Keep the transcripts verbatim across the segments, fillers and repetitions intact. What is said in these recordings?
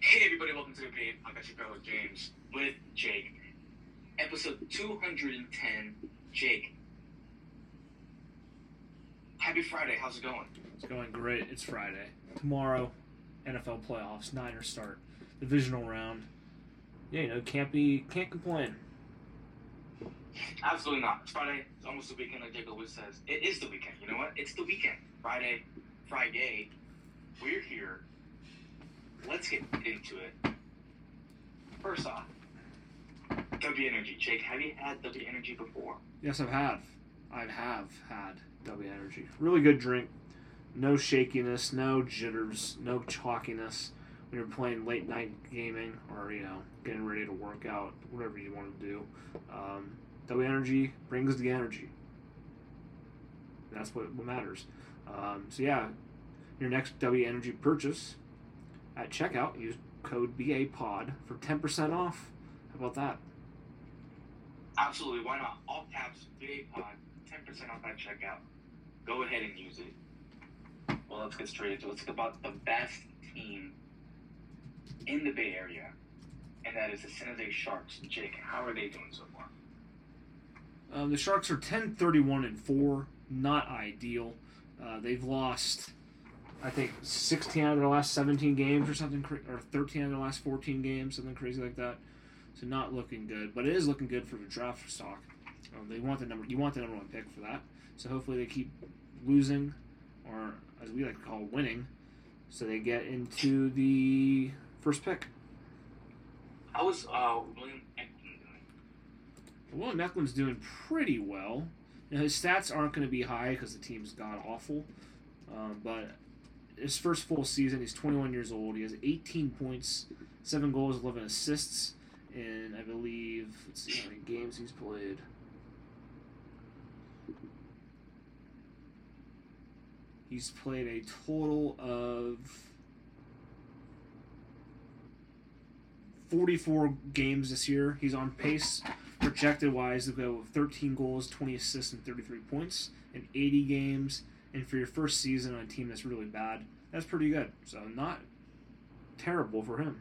Hey everybody, welcome to the B A. Podcast. Your fellow James with Jake. Episode two hundred ten. Jake, happy Friday. How's it going? It's going great. It's Friday. Tomorrow, N F L playoffs. Niners start. Divisional round. Yeah, you know, can't be, can't complain. Absolutely not. It's Friday. It's almost the weekend, like Jake always says. It is the weekend. You know what? It's the weekend. Friday. Friday. We're here. Let's get into it. First off, W Energy. Jake, have you had W Energy before? Yes, I have. I have had W Energy. Really good drink. No shakiness, no jitters, no chalkiness. When you're playing late night gaming or, you know, getting ready to work out, whatever you want to do, um, W Energy brings the energy. That's what, what matters. Um, so, yeah, your next W Energy purchase at checkout, use code B A Pod for ten percent off. How about that? Absolutely. Why not? All caps, B A Pod, ten percent off at checkout. Go ahead and use it. Well, let's get straight into it. Let's talk about the best team in the Bay Area, and that is the San Jose Sharks. Jake, how are they doing so far? Uh, the Sharks are ten, thirty-one, and four. Not ideal. Uh, they've lost, I think, sixteen out of their last seventeen games or something, or thirteen out of their last fourteen games, something crazy like that. So not looking good, but it is looking good for the draft stock. Um, they want the number, you want the number one pick for that. So hopefully they keep losing, or as we like to call, winning, so they get into the first pick. How was uh, William Eklund doing? William Eklund's doing pretty well. Now, his stats aren't going to be high because the team's god awful, um, but his first full season, he's twenty-one years old. He has eighteen points, seven goals, eleven assists, and I believe, let's see how many games he's played. He's played a total of forty-four games this year. He's on pace, projected-wise, to go with thirteen goals, twenty assists, and thirty-three points in eighty games. And for your first season on a team that's really bad, that's pretty good. So not terrible for him.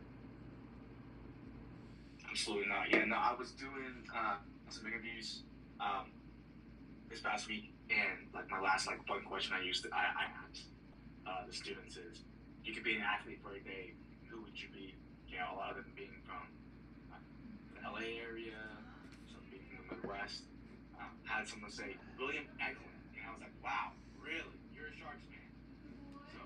Absolutely not. Yeah, no, I was doing uh, some interviews um, this past week, and like my last like one question I used to, I, I asked uh, the students is, you could be an athlete for a day, who would you be? You know, a lot of them being from uh, the L A area, some being in the Midwest. Uh, had someone say, William Eklund. And I was like, wow. Really? You're a Sharks fan. So,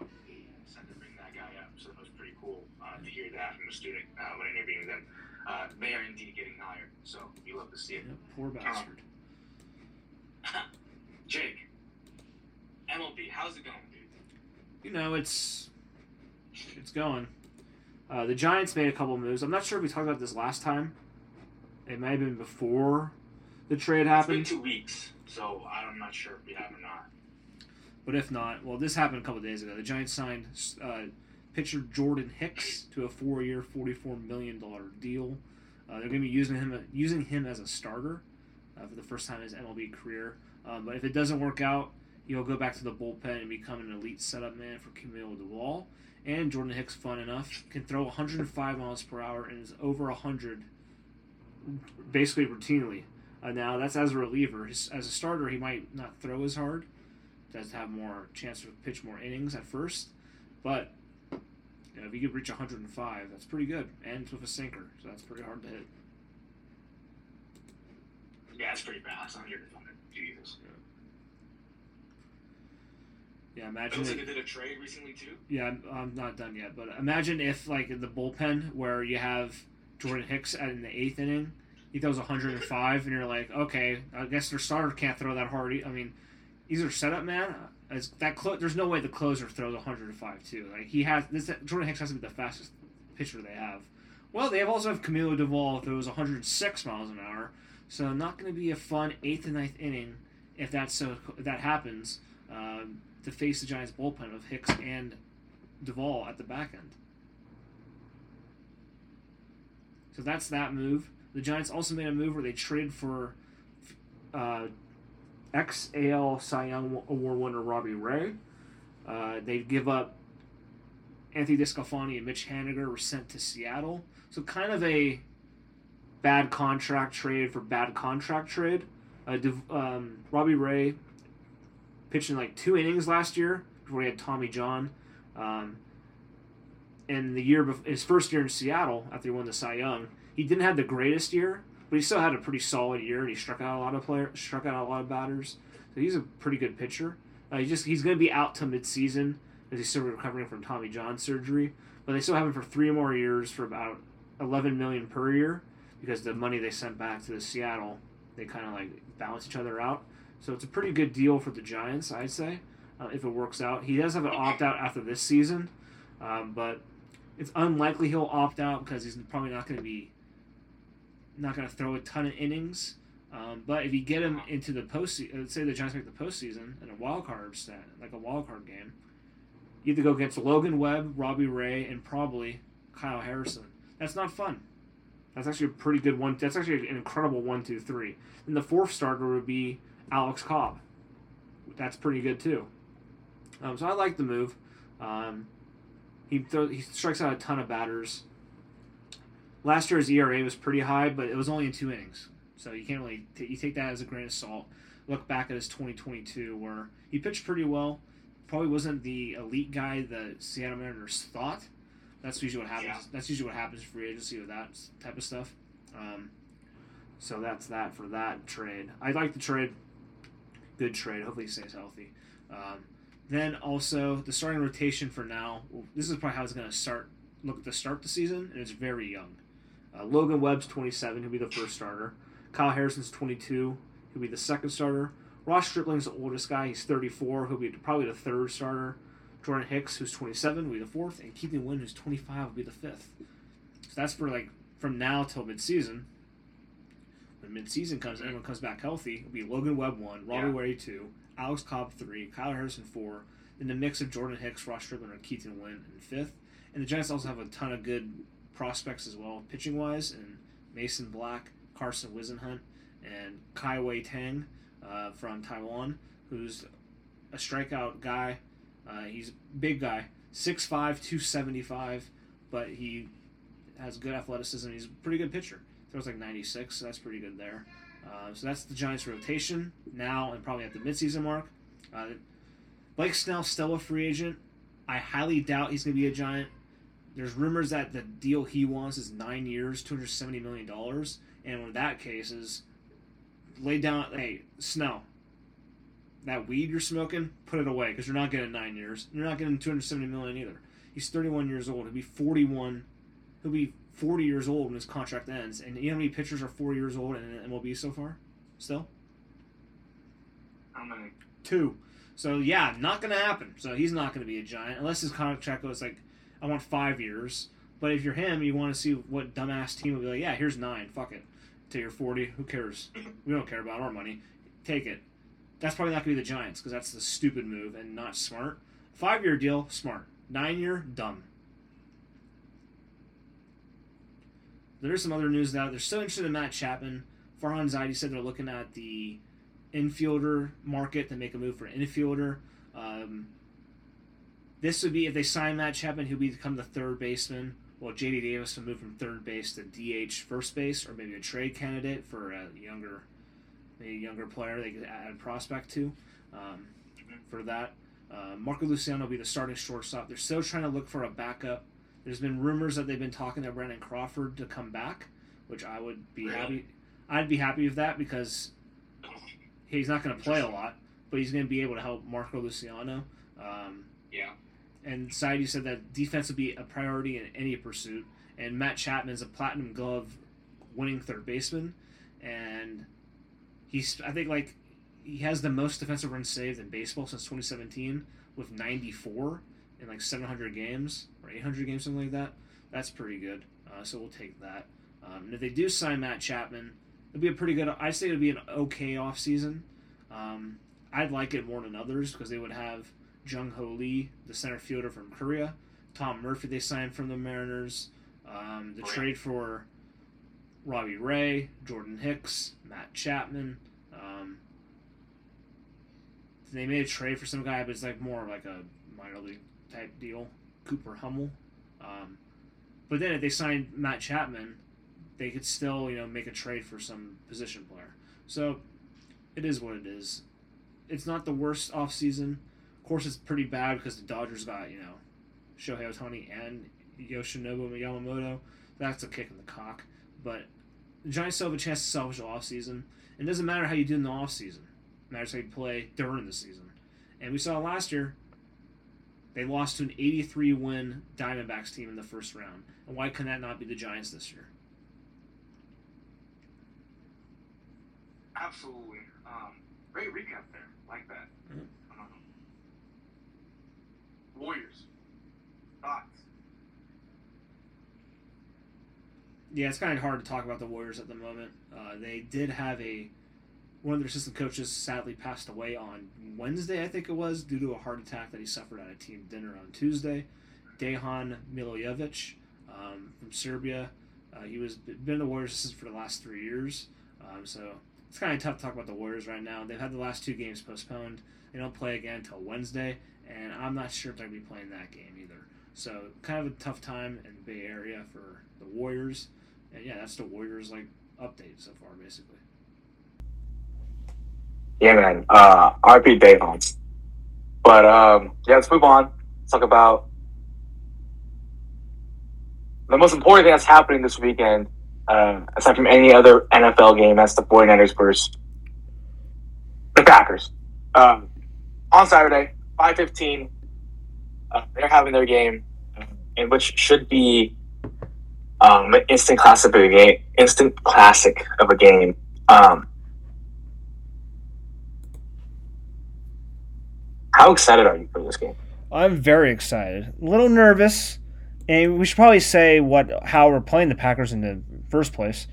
decided to bring that guy up. So, that was pretty cool uh, to hear that from a student uh, when interviewing them. Uh, they are indeed getting hired. So, you love to see it. Yeah, poor bastard. Um, Jake, M L B, how's it going, dude? You know, it's, it's going. Uh, the Giants made a couple moves. I'm not sure if we talked about this last time. It might have been before the trade happened. It's been two weeks, so I'm not sure if we have or not. But if not, well, this happened a couple of days ago. The Giants signed uh, pitcher Jordan Hicks to a four-year, forty-four million dollars deal. Uh, they're going to be using him using him as a starter uh, for the first time in his M L B career. Uh, but if it doesn't work out, he'll go back to the bullpen and become an elite setup man for Camilo Doval. And Jordan Hicks, fun enough, can throw one hundred five miles per hour and is over one hundred basically routinely. Uh, now, that's as a reliever. As a starter, he might not throw as hard. Does have more chance to pitch more innings at first, but you know, if you could reach one hundred five, that's pretty good. And with a sinker, so that's pretty hard to hit. Yeah, that's pretty fast. one hundred, one hundred. Jesus. Yeah, yeah imagine. It looks like they did a trade recently too. Yeah, I'm, I'm not done yet, but imagine if like in the bullpen where you have Jordan Hicks at in the eighth inning, he throws one hundred five, and you're like, okay, I guess their starter can't throw that hard. I mean. These are setup man. As that clo- there's no way the closer throws one hundred five too. Like he has this Jordan Hicks has to be the fastest pitcher they have. Well, they have also have Camilo Doval throws one hundred six miles an hour. So not going to be a fun eighth and ninth inning if that's so if that happens um, to face the Giants bullpen of Hicks and Doval at the back end. So that's that move. The Giants also made a move where they traded for. Uh, ex-A L Cy Young Award winner Robbie Ray. Uh, they give up Anthony Discafani and Mitch Haniger were sent to Seattle. So kind of a bad contract trade for bad contract trade. Uh, um, Robbie Ray pitched in like two innings last year before he had Tommy John. Um, and the year before, his first year in Seattle, after he won the Cy Young, he didn't have the greatest year, but he still had a pretty solid year, and he struck out a lot of players, struck out a lot of batters. So he's a pretty good pitcher. Uh, he just he's going to be out till midseason as he's still recovering from Tommy John surgery. But they still have him for three more years for about eleven million dollars per year, because the money they sent back to the Seattle, they kind of like balance each other out. So it's a pretty good deal for the Giants, I'd say, uh, if it works out. He does have an opt-out after this season, um, but it's unlikely he'll opt out because he's probably not going to be not going to throw a ton of innings. Um, but if you get him into the postseason, let's say the Giants make the postseason in a wild card set, like a wild card game, you have to go against Logan Webb, Robbie Ray, and probably Kyle Harrison. That's not fun. That's actually a pretty good one. That's actually an incredible one, two, three. And the fourth starter would be Alex Cobb. That's pretty good too. Um, so I like the move. Um, he throw, he strikes out a ton of batters. Last year's E R A was pretty high, but it was only in two innings. So you can't really t- you take that as a grain of salt. Look back at his twenty twenty-two where he pitched pretty well. Probably wasn't the elite guy the Seattle Mariners thought. That's usually what happens. Yeah. That's usually what happens in free agency with that type of stuff. Um, so that's that for that trade. I like the trade. Good trade. Hopefully he stays healthy. Um, then also the starting rotation for now. This is probably how it's going to start. Look to start the season, and it's very young. Uh, Logan Webb's twenty-seven. He'll be the first starter. Kyle Harrison's twenty-two. He'll be the second starter. Ross Stripling's the oldest guy. He's thirty-four. He'll be probably the third starter. Jordan Hicks, who's twenty-seven, will be the fourth, and Keithan Wynn, who's twenty-five, will be the fifth. So that's for, like, from now till midseason. When midseason comes, mm-hmm. everyone comes back healthy. It'll be Logan Webb one, Robbie Ray yeah. two, Alex Cobb three, Kyle Harrison four, then the mix of Jordan Hicks, Ross Stripling, and Keithan Wynn in fifth. And the Giants also have a ton of good prospects as well, pitching-wise, and Mason Black, Carson Wisenhunt, and Kai Wei Tang uh, from Taiwan, who's a strikeout guy. Uh, he's a big guy, six five, two seventy-five, but he has good athleticism. He's a pretty good pitcher. Throws like ninety-six, so that's pretty good there. Uh, so that's the Giants' rotation now and probably at the midseason mark. Uh, Blake Snell, still a free agent. I highly doubt he's going to be a Giant. There's rumors that the deal he wants is nine years, two hundred seventy million dollars, and when that case is, lay down, hey, Snell, that weed you're smoking, put it away, because you're not getting nine years. You're not getting two hundred seventy million dollars either. He's thirty-one years old. He'll be forty-one. He'll be forty years old when his contract ends. And you know how many pitchers are forty years old in M L B so far? Still? How many? Two. So, yeah, not going to happen. So he's not going to be a Giant, unless his contract goes like, I want five years. But if you're him, you want to see what dumbass team will be like, yeah, here's nine. Fuck it. Till you're forty. Who cares? We don't care about our money. Take it. That's probably not going to be the Giants, because that's the stupid move and not smart. Five-year deal, smart. Nine-year, dumb. There's some other news now. They're so interested in Matt Chapman. Farhan Zaidi said they're looking at the infielder market to make a move for an infielder. Um, this would be, if they sign Matt Chapman, he'll become the third baseman. Well, J D Davis will move from third base to D H first base, or maybe a trade candidate for a younger a younger player they could add a prospect to um, for that. Uh, Marco Luciano will be the starting shortstop. They're still trying to look for a backup. There's been rumors that they've been talking to Brandon Crawford to come back, which I would be really? happy. I'd be happy with that, because he's not going to play a lot, but he's going to be able to help Marco Luciano. Um, yeah. And Saidi said that defense would be a priority in any pursuit, and Matt Chapman's a platinum glove winning third baseman, and He's, I think, like, he has the most defensive runs saved in baseball since twenty seventeen with ninety-four in, like, seven hundred games or eight hundred games, something like that. That's pretty good. Uh, so we'll take that. Um, and if they do sign Matt Chapman, it'll be a pretty good – I'd say it'll be an okay offseason. Um, I'd like it more than others, because they would have Jung-Ho Lee, the center fielder from Korea, Tom Murphy they signed from the Mariners, um, the trade for – Robbie Ray, Jordan Hicks, Matt Chapman. Um, they made a trade for some guy, but it's like more like a minor league type deal. Cooper Hummel. Um, but then if they signed Matt Chapman, they could still, you know, make a trade for some position player. So it is what it is. It's not the worst offseason. Of course, it's pretty bad because the Dodgers got, you know, Shohei Ohtani and Yoshinobu Yamamoto. That's a kick in the cock. But the Giants still have a chance to salvage the offseason. It doesn't matter how you do in the offseason. It matters how you play during the season. And we saw last year, they lost to an eighty-three win Diamondbacks team in the first round. And why can that not be the Giants this year? Absolutely. Um, great recap there. Like that. Mm-hmm. Um, Warriors. Thoughts? Yeah, it's kind of hard to talk about the Warriors at the moment. Uh, they did have a one of their assistant coaches sadly passed away on Wednesday, I think it was, due to a heart attack that he suffered at a team dinner on Tuesday. Dejan Milojevic um, from Serbia. Uh, he was been the Warriors assistant for the last three years. Um, so it's kind of tough to talk about the Warriors right now. They've had the last two games postponed. They don't play again until Wednesday, and I'm not sure if they're going to be playing that game either. So kind of a tough time in the Bay Area for the Warriors. And yeah, that's the Warriors like update so far, basically. Yeah, man. Uh, R P Dayhons. But um, yeah, let's move on. Let's talk about the most important thing that's happening this weekend, uh, aside from any other N F L game. That's the forty-niners versus the Packers. Um, on Saturday, five fifteen, uh, they're having their game, in which should be Um, instant classic of a game. Instant classic of a game. Um, how excited are you for this game? I'm very excited. A little nervous, and we should probably say what how we're playing the Packers in the first place.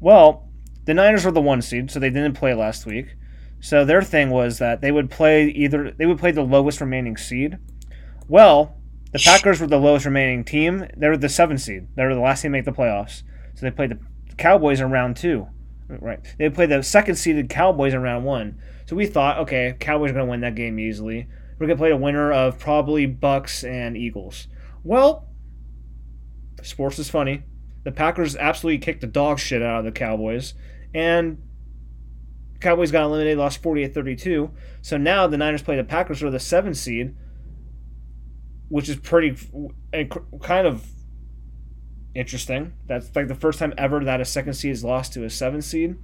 Well, the Niners were the one seed, so they didn't play last week. So their thing was that they would play either they would play the lowest remaining seed. Well, the Packers were the lowest remaining team. They were the seventh seed. They were the last team to make the playoffs. So they played the Cowboys in round two. Right. They played the second-seeded Cowboys in round one. So we thought, okay, Cowboys are going to win that game easily. We're going to play the winner of probably Bucks and Eagles. Well, sports is funny. The Packers absolutely kicked the dog shit out of the Cowboys. And Cowboys got eliminated, lost forty-eight thirty-two. So now the Niners play the Packers, who are the seventh seed, which is pretty kind of interesting. That's like the first time ever that a second seed is lost to a seven seed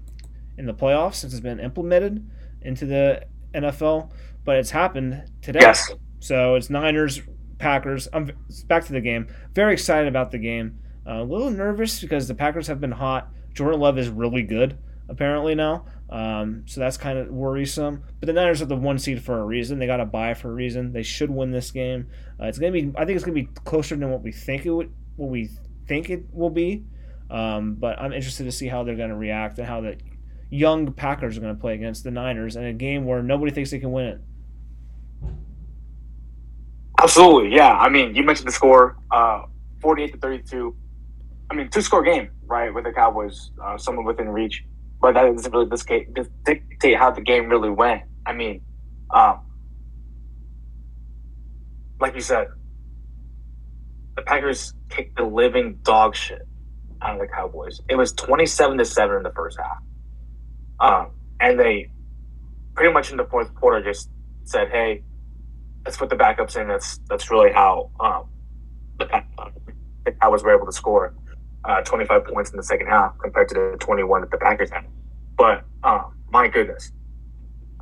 in the playoffs since it's been implemented into the N F L. But it's happened today. Yes. So it's Niners, Packers. I'm back to the game. Very excited about the game. Uh, a little nervous because the Packers have been hot. Jordan Love is really good apparently now. Um, so that's kind of worrisome. But the Niners are the one seed for a reason. They got a bye for a reason. They should win this game. Uh, it's gonna be. I think it's gonna be closer than what we think it would, what we think it will be. Um, but I'm interested to see how they're gonna react and how the young Packers are gonna play against the Niners in a game where nobody thinks they can win it. Absolutely, yeah. I mean, you mentioned the score, uh, forty-eight to thirty-two. I mean, two-score game, right? With the Cowboys, uh, someone within reach. But that doesn't really dictate how the game really went. I mean, um, like you said, the Packers kicked the living dog shit out of the Cowboys. It was twenty-seven to seven in the first half. Um, and they pretty much in the fourth quarter just said, hey, let's put the backups in. That's that's really how um, the Cowboys were able to score. Uh, twenty-five points in the second half compared to the twenty-one that the Packers had. But, uh, my goodness.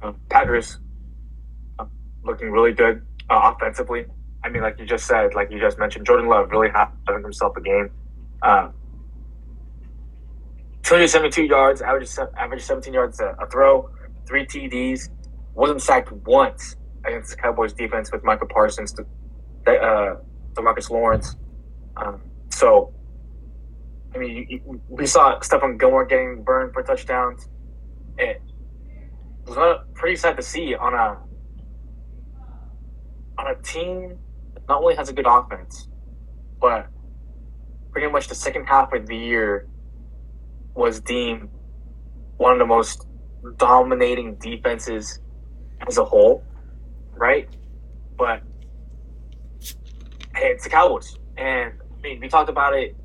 Uh, Packers uh, looking really good uh, offensively. I mean, like you just said, like you just mentioned, Jordan Love really having himself a game. Uh, two hundred seventy-two yards, average, average seventeen yards a, a throw, three T Ds. Wasn't sacked once against the Cowboys defense with Micah Parsons, to, uh, DeMarcus Lawrence. Um, so, I mean, you, you, we saw Stephon Gilmore getting burned for touchdowns. It was not pretty sad to see on a on a team that not only has a good offense, but pretty much the second half of the year was deemed one of the most dominating defenses as a whole, right? But it's the Cowboys. And, I mean, we talked about it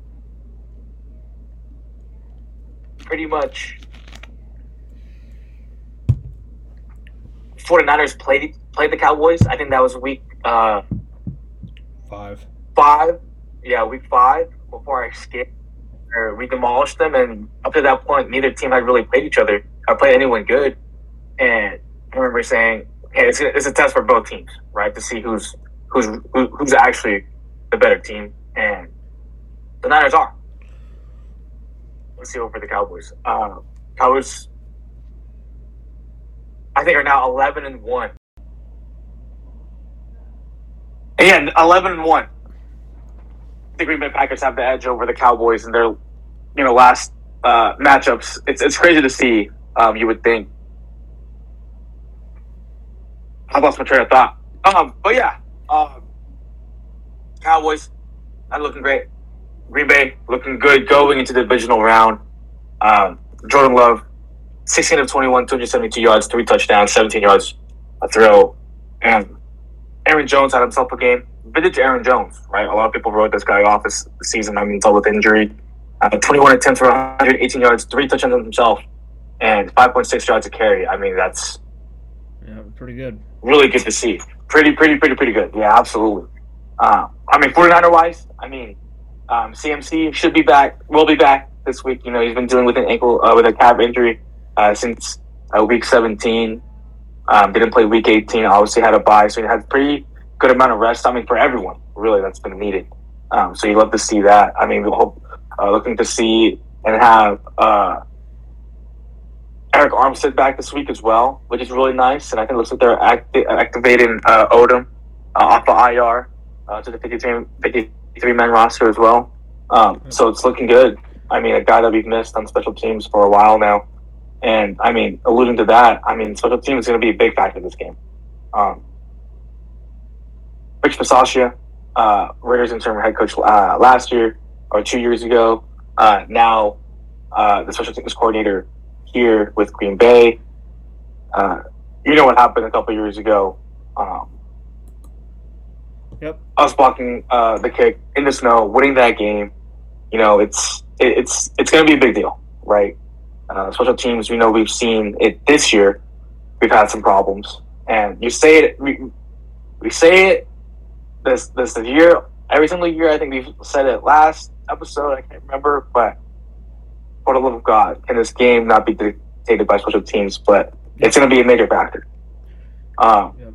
pretty much. forty-niners played played the Cowboys. I think that was week uh, five. Five. Yeah, week five before I skipped. Or we demolished them, and up to that point, neither team had really played each other or played anyone good. And I remember saying, "Hey, it's a, it's a test for both teams, right? To see who's who's who, who's actually the better team." And the Niners are. Let's see over the Cowboys. Uh, Cowboys. I think are now eleven and one. Yeah, eleven and one. The Green Bay Packers have the edge over the Cowboys in their, you know, last uh, matchups. It's it's crazy to see. Um, you would think. I lost my train of thought. Um, but yeah, um, Cowboys not looking great. Green Bay looking good going into the divisional round. Um, Jordan Love. sixteen of twenty-one, two hundred seventy-two yards, three touchdowns, seventeen yards, a throw. And Aaron Jones had himself a game. Vintage Aaron Jones, right? A lot of people wrote this guy off this season. I mean, it's all with injury. Uh, twenty-one attempts for one hundred eighteen yards, three touchdowns on himself, and five point six yards a carry. I mean, that's yeah, pretty good. Really good to see. Pretty, pretty, pretty, pretty good. Yeah, absolutely. Uh, I mean, forty-niner-wise, I mean, um, C M C should be back, will be back this week. You know, he's been dealing with an ankle, uh, with a calf injury. Uh, since uh, week seventeen, um, didn't play week eighteen. Obviously had a bye, so he had a pretty good amount of rest. I mean, for everyone, really, that's been needed. Um, so you love to see that. I mean, we hope uh, looking to see and have uh, Eric Armstead back this week as well, which is really nice. And I think it looks like they're acti- activating uh, Odom uh, off the I R uh, to the fifty-three man roster as well. Um, so it's looking good. I mean, a guy that we've missed on special teams for a while now. And, I mean, alluding to that, I mean, special team is going to be a big factor in this game. Um, Rich Passaccia, uh, Raiders interim head coach uh, last year or two years ago, uh, now uh, the special teams coordinator here with Green Bay. Uh, you know what happened a couple years ago. Um, yep. Us blocking uh, the kick in the snow, winning that game. You know, it's it, it's it's going to be a big deal, right? Uh, special teams, we know we've seen it this year. We've had some problems, and you say it. We, we say it this this year, every single year. I think we've said it last episode. I can't remember, but for the love of God, can this game not be dictated by special teams? But it's going to be a major factor. Um, yep.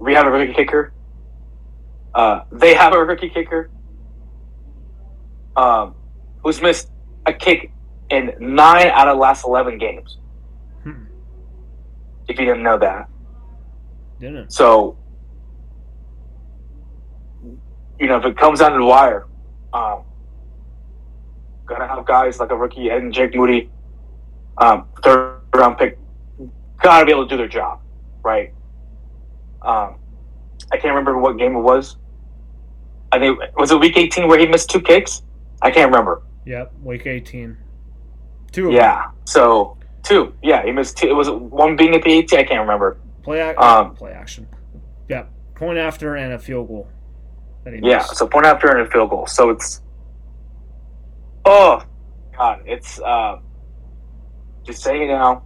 We have a rookie kicker. Uh, they have a rookie kicker um, who's missed a kick in nine out of the last eleven games. Hmm. If you didn't know that. Didn't. So, you know, if it comes down to the wire, um, gonna have guys like a rookie and Jake Moody, um, third round pick, gotta be able to do their job, right? Um, I can't remember what game it was. I think, was it week eighteen where he missed two kicks? I can't remember. Yep, week eighteen. Two of yeah, them. So two. Yeah, he missed two. It was one being at the eighteen. I can't remember. Play action. Um, play action. Yeah, point after and a field goal. Yeah, missed. So point after and a field goal. So it's oh God, it's uh, just saying it now.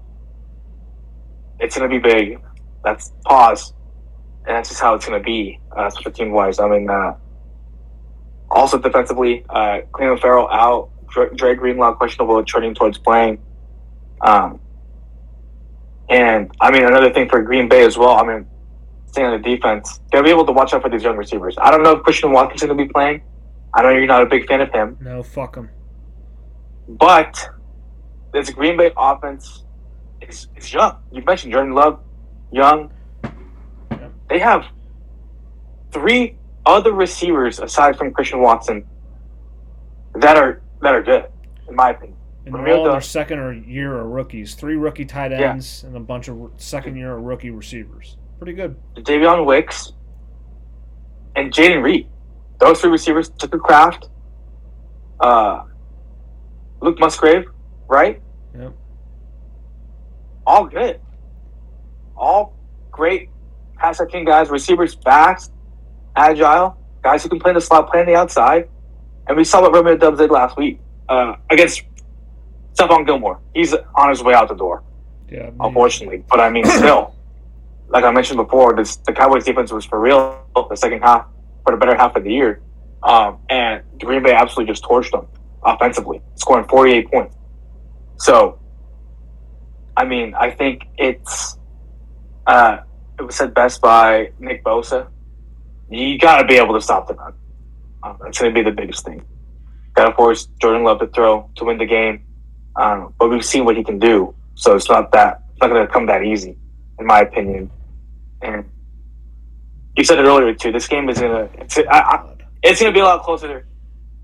It's gonna be big. That's pause, and that's just how it's gonna be, uh, special team wise. I mean, uh, also defensively, uh, Clelin Ferrell out. Dre Greenlaw questionable, turning towards playing. Um, and, I mean, another thing for Green Bay as well, I mean, staying on the defense, they'll be able to watch out for these young receivers. I don't know if Christian Watson's going to be playing. I know you're not a big fan of him. No, fuck him. But this Green Bay offense is, is young. You mentioned Jordan Love, young. Yeah. They have three other receivers aside from Christian Watson that are that are good, in my opinion. And they're all in their second or year or rookies. Three rookie tight ends yeah. and a bunch of second-year or rookie receivers. Pretty good. Davion Wicks and Jaden Reed. Those three receivers, Tucker Kraft, uh, Luke Musgrave, right? Yep. All good. All great pass-catching guys, receivers fast, agile. guys who can play in the slot, play on the outside. And we saw what Romeo Dubs did last week uh, against Stephon Gilmore. He's on his way out the door, yeah, unfortunately. But, I mean, still, like I mentioned before, this, the Cowboys defense was for real the second half, for the better half of the year. Um, and Green Bay absolutely just torched them offensively, scoring forty-eight points. So, I mean, I think it's uh, it was said best by Nick Bosa. You got to be able to stop the run. Um, that's going to be the biggest thing. Got to force Jordan Love to throw to win the game. Um, but we've seen what he can do, so it's not that it's not going to come that easy, in my opinion. And you said it earlier too. This game is going to it's, it's going to be a lot closer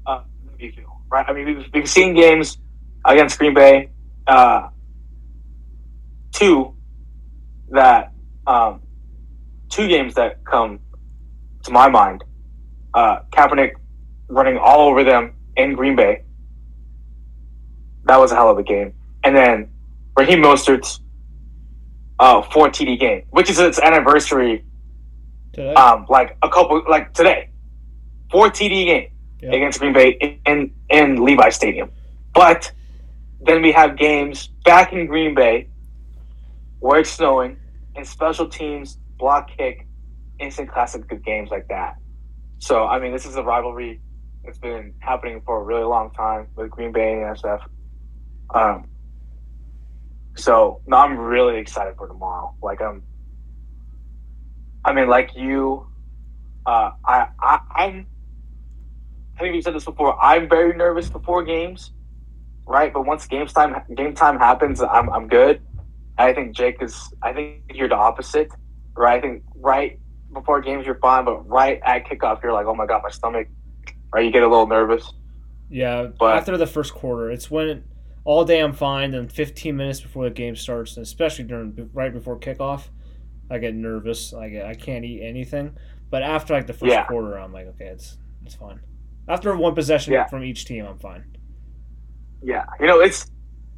uh, than you feel, right? I mean, we've, we've seen games against Green Bay, uh, two that um, two games that come to my mind. Uh, Kaepernick running all over them in Green Bay. That was a hell of a game. And then Raheem Mostert's uh, four T D game, which is its anniversary today. Um, like a couple, like today. Four T D game yep. against Green Bay in, in, in Levi Stadium. But then we have games back in Green Bay where it's snowing and special teams, block kick, instant classic good games like that. So, I mean, this is a rivalry that's been happening for a really long time with Green Bay and N S F. Um, so, no, I'm really excited for tomorrow. Like, I'm, I mean, like you, uh, I, I, I'm, I think you said this before, I'm very nervous before games, right? But once game time, game time happens, I'm, I'm good. And I think Jake is, I think you're the opposite, right? I think, right? Before games you're fine, but right at kickoff you're like, oh my god, my stomach, right? You get a little nervous. Yeah, but after the first quarter, it's when all day I'm fine, and fifteen minutes before the game starts, and especially during right before kickoff, I get nervous. I get, I can't eat anything. But after like the first yeah. quarter, I'm like, okay, it's it's fine. After one possession yeah. from each team, I'm fine. Yeah, you know it's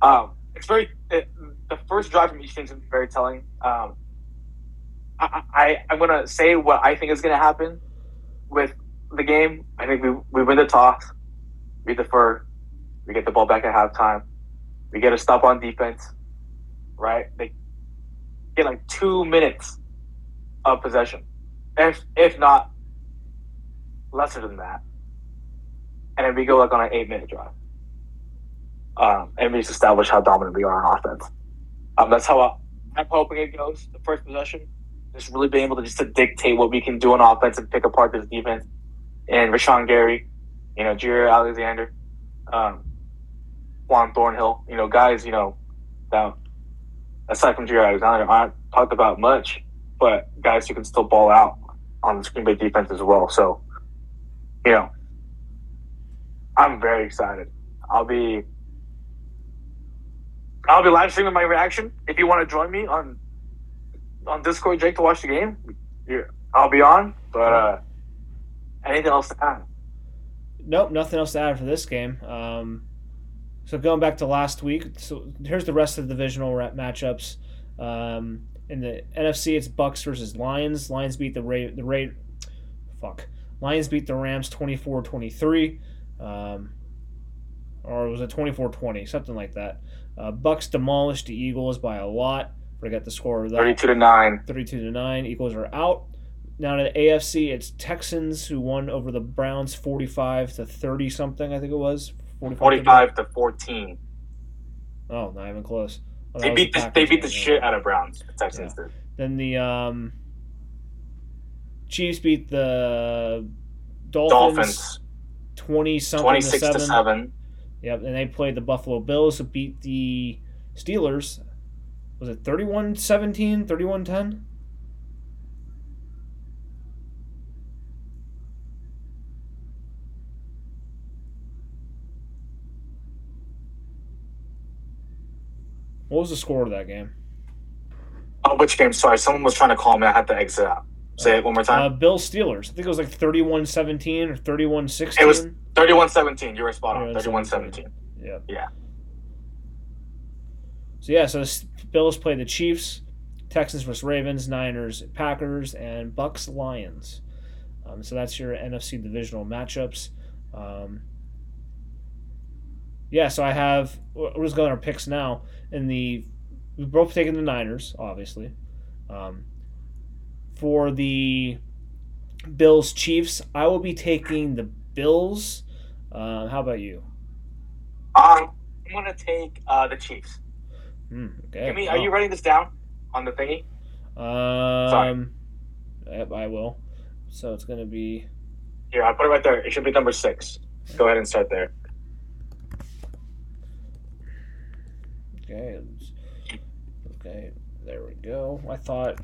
um it's very it, the first drive from each team is very telling. Um, I, I, I'm going to say what I think is going to happen with the game. I think we we win the toss, we defer, we get the ball back at halftime, we get a stop on defense, right? They get like two minutes of possession, if if not lesser than that. And then we go like on an eight-minute drive. Um, and we just establish how dominant we are on offense. Um, that's how I, I'm hoping it goes, the first possession. Just really being able to just to dictate what we can do on offense and pick apart this defense. And Rashawn Gary, you know, Jaire Alexander, um, Juan Thornhill, you know, guys, you know, that, aside from Jaire Alexander, aren't talked about much, but guys who can still ball out on the Green Bay defense as well. So, you know, I'm very excited. I'll be, I'll be live streaming my reaction. If you want to join me on. on Discord, Jake, to watch the game, You're, I'll be on. But uh, anything else to add? Nope, nothing else to add for this game. Um, so going back to last week, so here's the rest of the divisional matchups. Um, in the N F C, it's Bucks versus Lions. Lions beat the Ra- the Ra- Fuck. Lions beat the Rams twenty-four twenty-three, um, or was it twenty-four twenty, something like that. Uh, Bucks demolished the Eagles by a lot. I got the score of that. thirty-two to nine. thirty-two to nine. Eagles are out. Now to the A F C, it's Texans who won over the Browns forty-five to thirty something, I think it was. forty-five to fourteen. Oh, not even close. Oh, they, beat the the, they beat the they beat the shit out of Browns. The Texans yeah. did. Then the um, Chiefs beat the Dolphins twenty something twenty-six to seven. Yep, and they played the Buffalo Bills who beat the Steelers. Was it thirty-one seventeen, thirty-one ten? What was the score of that game? Oh, which game? Sorry, someone was trying to call me. I had to exit out. Say uh, it one more time. Uh, Bills Steelers. I think it was like thirty-one seventeen or thirty-one sixteen. It was thirty-one seventeen. You were spot on. thirty-one seventeen. Yeah. Yeah. So, yeah, so the Bills play the Chiefs, Texans versus Ravens, Niners, Packers, and Bucks, Lions. Um, so that's your N F C divisional matchups. Um, yeah, so I have, we're just going our picks now. In the, we've both taken the Niners, obviously. Um, for the Bills Chiefs, I will be taking the Bills. Uh, how about you? Um, I'm going to take uh, the Chiefs. Mm, okay. Give me, are oh. you writing this down on the thingy? Um, Sorry. Yep, I will. So it's going to be... Here, I put it right there. It should be number six. Go ahead and start there. Okay. Okay. There we go. I thought...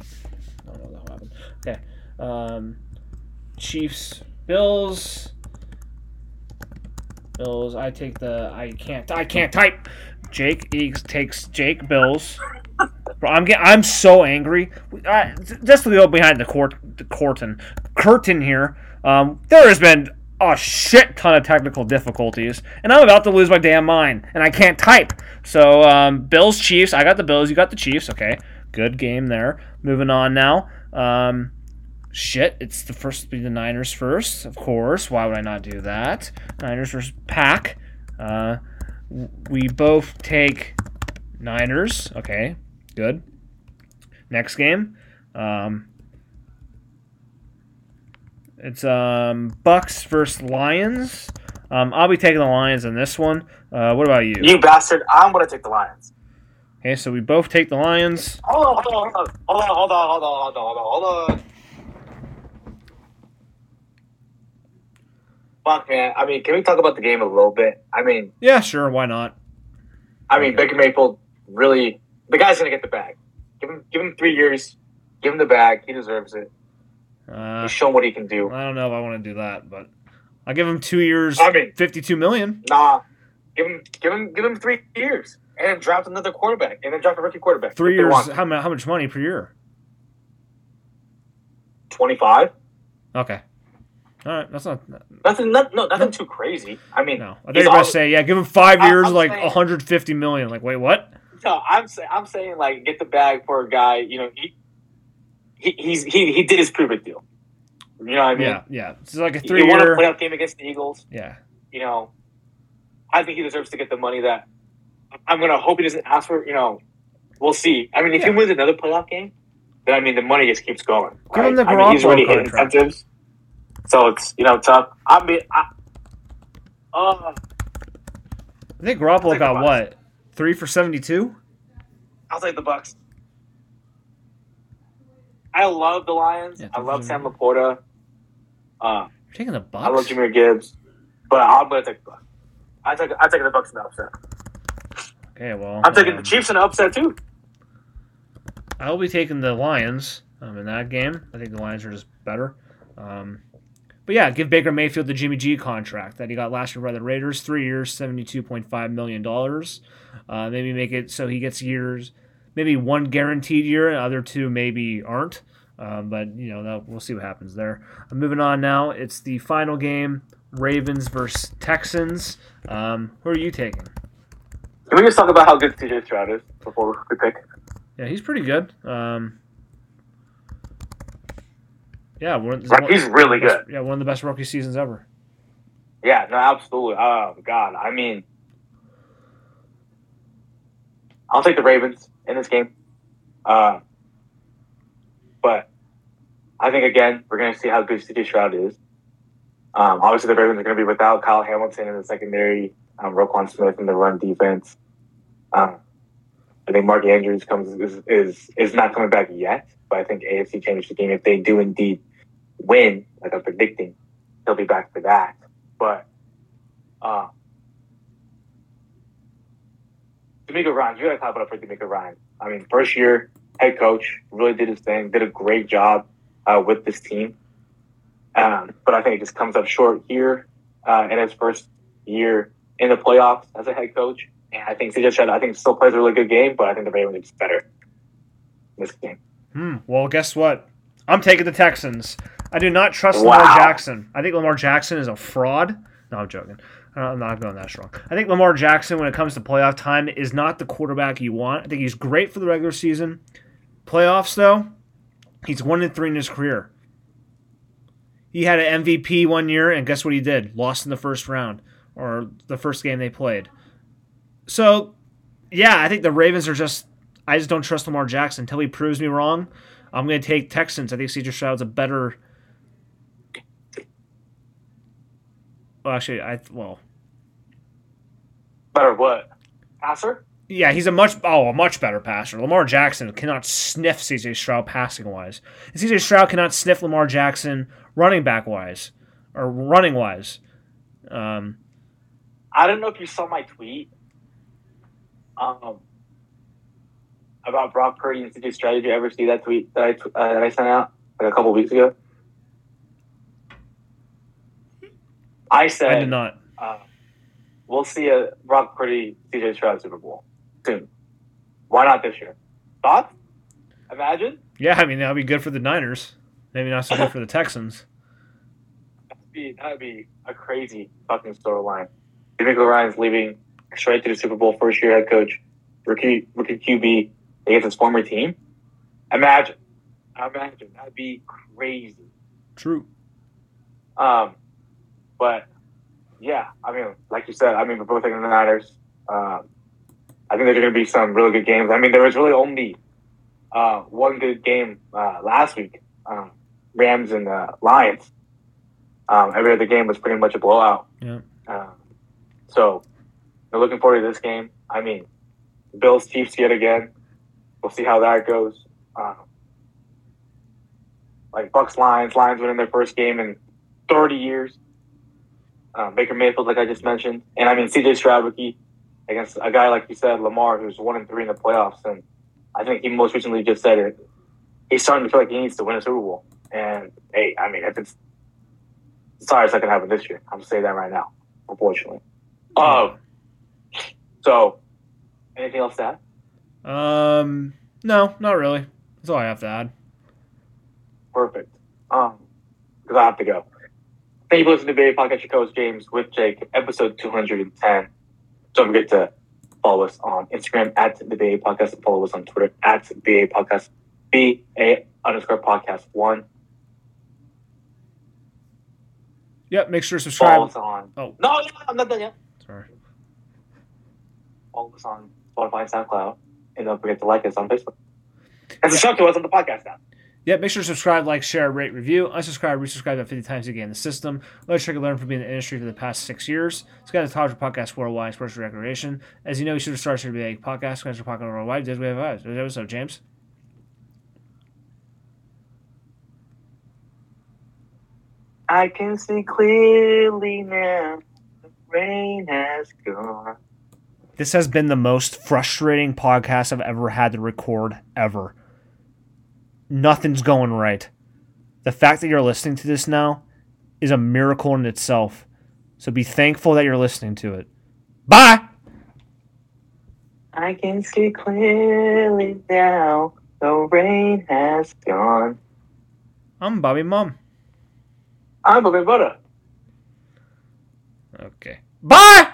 I don't know what happened. Okay. Um, Chiefs, Bills... Bills. I take the. I can't. I can't type. Jake Eags takes Jake Bills. Bro, I'm get. I'm so angry. I, just to go behind the court, the curtain, curtain here. Um, there has been a shit ton of technical difficulties, and I'm about to lose my damn mind, and I can't type. So, um, Bills Chiefs. I got the Bills. You got the Chiefs. Okay, good game there. Moving on now. Um. Shit, it's the first, be the Niners first, of course. Why would I not do that? Niners versus Pack. Uh, we both take Niners. Okay, good. Next game. Um, it's um, Bucks versus Lions. Um, I'll be taking the Lions in this one. Uh, what about you? You bastard. I'm going to take the Lions. Okay, so we both take the Lions. Hold on, hold on, hold on, hold on, hold on, hold on, hold on, hold on. Fuck, man. I mean, can we talk about the game a little bit? I mean... Yeah, sure. Why not? I mean, okay. Baker Mayfield really... The guy's going to get the bag. Give him give him three years. Give him the bag. He deserves it. Uh, He's shown what he can do. I don't know if I want to do that, but... I'll give him two years, I mean, fifty-two million dollars. Nah. Give him give him, give him three years. And then draft another quarterback. And then draft a rookie quarterback. Three years. How, how much money per year? twenty-five. Okay. All right, that's not nothing. Not, no, nothing no. too crazy. I mean, no. I think you're about to say, yeah, give him five years, I'm like one hundred fifty million. Like, wait, what? No, I'm saying, I'm saying, like, get the bag for a guy. You know, he he he's, he he did his prove-it deal. You know what I mean? Yeah, yeah. It's like a three-year. He won a playoff game against the Eagles. Yeah. You know, I think he deserves to get the money that. I'm gonna hope he doesn't ask for. You know, we'll see. I mean, if yeah. he wins another playoff game, then I mean, the money just keeps going. Give him right? the I mean, he's already hit incentives. So it's, you know, tough. I mean, I, uh, I think Garoppolo got what? Three for seventy-two? I'll take the Bucks. I love the Lions. Yeah, I love Sam Laporta. Uh, You're taking the Bucks? I love Jahmyr Gibbs. But I'm going to take the Bucks. I take, I take the Bucks in the upset. Okay, well. I'm taking um, the Chiefs in the upset, too. I'll be taking the Lions um, in that game. I think the Lions are just better. Um, But yeah, give Baker Mayfield the Jimmy G contract that he got last year by the Raiders, three years, seventy-two point five million dollars. Uh, maybe make it so he gets years, maybe one guaranteed year, and the other two maybe aren't. Uh, but, you know, that, we'll see what happens there. Uh, moving on now, it's the final game, Ravens versus Texans. Um, who are you taking? Can we just talk about how good C J Stroud is before we pick? Yeah, he's pretty good. Um Yeah, one, one, he's really best, good. Yeah, one of the best rookie seasons ever. Yeah, no, absolutely. Oh, God. I mean, I'll take the Ravens in this game. Uh, but I think, again, we're going to see how good C J Stroud is. Um, obviously, the Ravens are going to be without Kyle Hamilton in the secondary, um, Roquan Smith in the run defense. Um, I think Mark Andrews comes is, is is not coming back yet, but I think A F C Championship game, if they do indeed win, like I'm predicting, he'll be back for that. But uh, DeMeco Ryan, you got to top it up for DeMeco Ryan. I mean, first year head coach, really did his thing, did a great job uh, with this team. Um, but I think it just comes up short here uh, in his first year in the playoffs as a head coach. And I think C J Stroud, I think, still plays a really good game, but I think the Ravens is better in this game. Hmm. Well, guess what? I'm taking the Texans. I do not trust wow. Lamar Jackson. I think Lamar Jackson is a fraud. No, I'm joking. I'm not going that strong. I think Lamar Jackson, when it comes to playoff time, is not the quarterback you want. I think he's great for the regular season. Playoffs, though, he's one and three in his career. He had an M V P one year, and guess what he did? Lost in the first round, or the first game they played. So, yeah, I think the Ravens are just – I just don't trust Lamar Jackson. Until he proves me wrong, I'm going to take Texans. I think C J Stroud's a better – well, actually, I – well. Better what? Passer? Yeah, he's a much oh a much better passer. Lamar Jackson cannot sniff C J Stroud passing wise. And C J Stroud cannot sniff Lamar Jackson running back wise or running wise. Um, I don't know if you saw my tweet um, about Brock Purdy and C J Stroud. Did you ever see that tweet that I uh, that I sent out like a couple weeks ago? I said I did not. Uh, we'll see a Brock Purdy C J Stroud Super Bowl. Soon. Why not this year? Thoughts? Imagine? Yeah, I mean, that would be good for the Niners. Maybe not so good for the Texans. That would be, that'd be a crazy fucking storyline. DeMeco Ryan's leaving straight to the Super Bowl, first year head coach, rookie, rookie Q B against his former team. Imagine. Imagine. That would be crazy. True. Um, But, yeah, I mean, like you said, I mean, we're both thinking the Niners. Um, I think there's going to be some really good games. I mean, there was really only uh, one good game uh, last week, um, Rams and uh, Lions. Um, every other game was pretty much a blowout. Yeah. Uh, so, we're looking forward to this game. I mean, Bills, Chiefs yet again. We'll see how that goes. Um, like Bucks, Lions. Lions winning their first game in thirty years. Um, Baker Mayfield, like I just mentioned. And, I mean, C J Stroud, rookie. Against a guy like you said, Lamar, who's one and three in the playoffs, and I think he most recently just said it. He's starting to feel like he needs to win a Super Bowl. And hey, I mean, if it's sorry, it's not gonna happen this year. I'm saying that right now, unfortunately. Um. So, anything else to add? Um. No, not really. That's all I have to add. Perfect. Um. Because I have to go. Thank you for listening to B A. Podcast. Your host James with Jake, episode two hundred and ten. Don't forget to follow us on Instagram at the B A Podcast and follow us on Twitter at B A Podcast, B A underscore podcast one. Yep, make sure to subscribe. Follow us on. Oh. No, no, I'm not done yet. Sorry. Follow us on Spotify and SoundCloud. And don't forget to like us on Facebook. And subscribe to us on the podcast app. Yep, make sure to subscribe, like, share, rate, review, unsubscribe, resubscribe about fifty times to gain the system. Let's check and learn from being in the industry for the past six years. It's got a College Podcast Worldwide, Sports Recreation. As you know, you should have started to be a podcast, College Podcast Worldwide. Did we have eyes? Did we have so, James? I can see clearly now. The rain has gone. This has been the most frustrating podcast I've ever had to record, ever. Nothing's going right. The fact that you're listening to this now is a miracle in itself. So be thankful that you're listening to it. Bye! I can see clearly now. The rain has gone. I'm Bobby Mum. I'm Bobby Butter. Okay. Bye!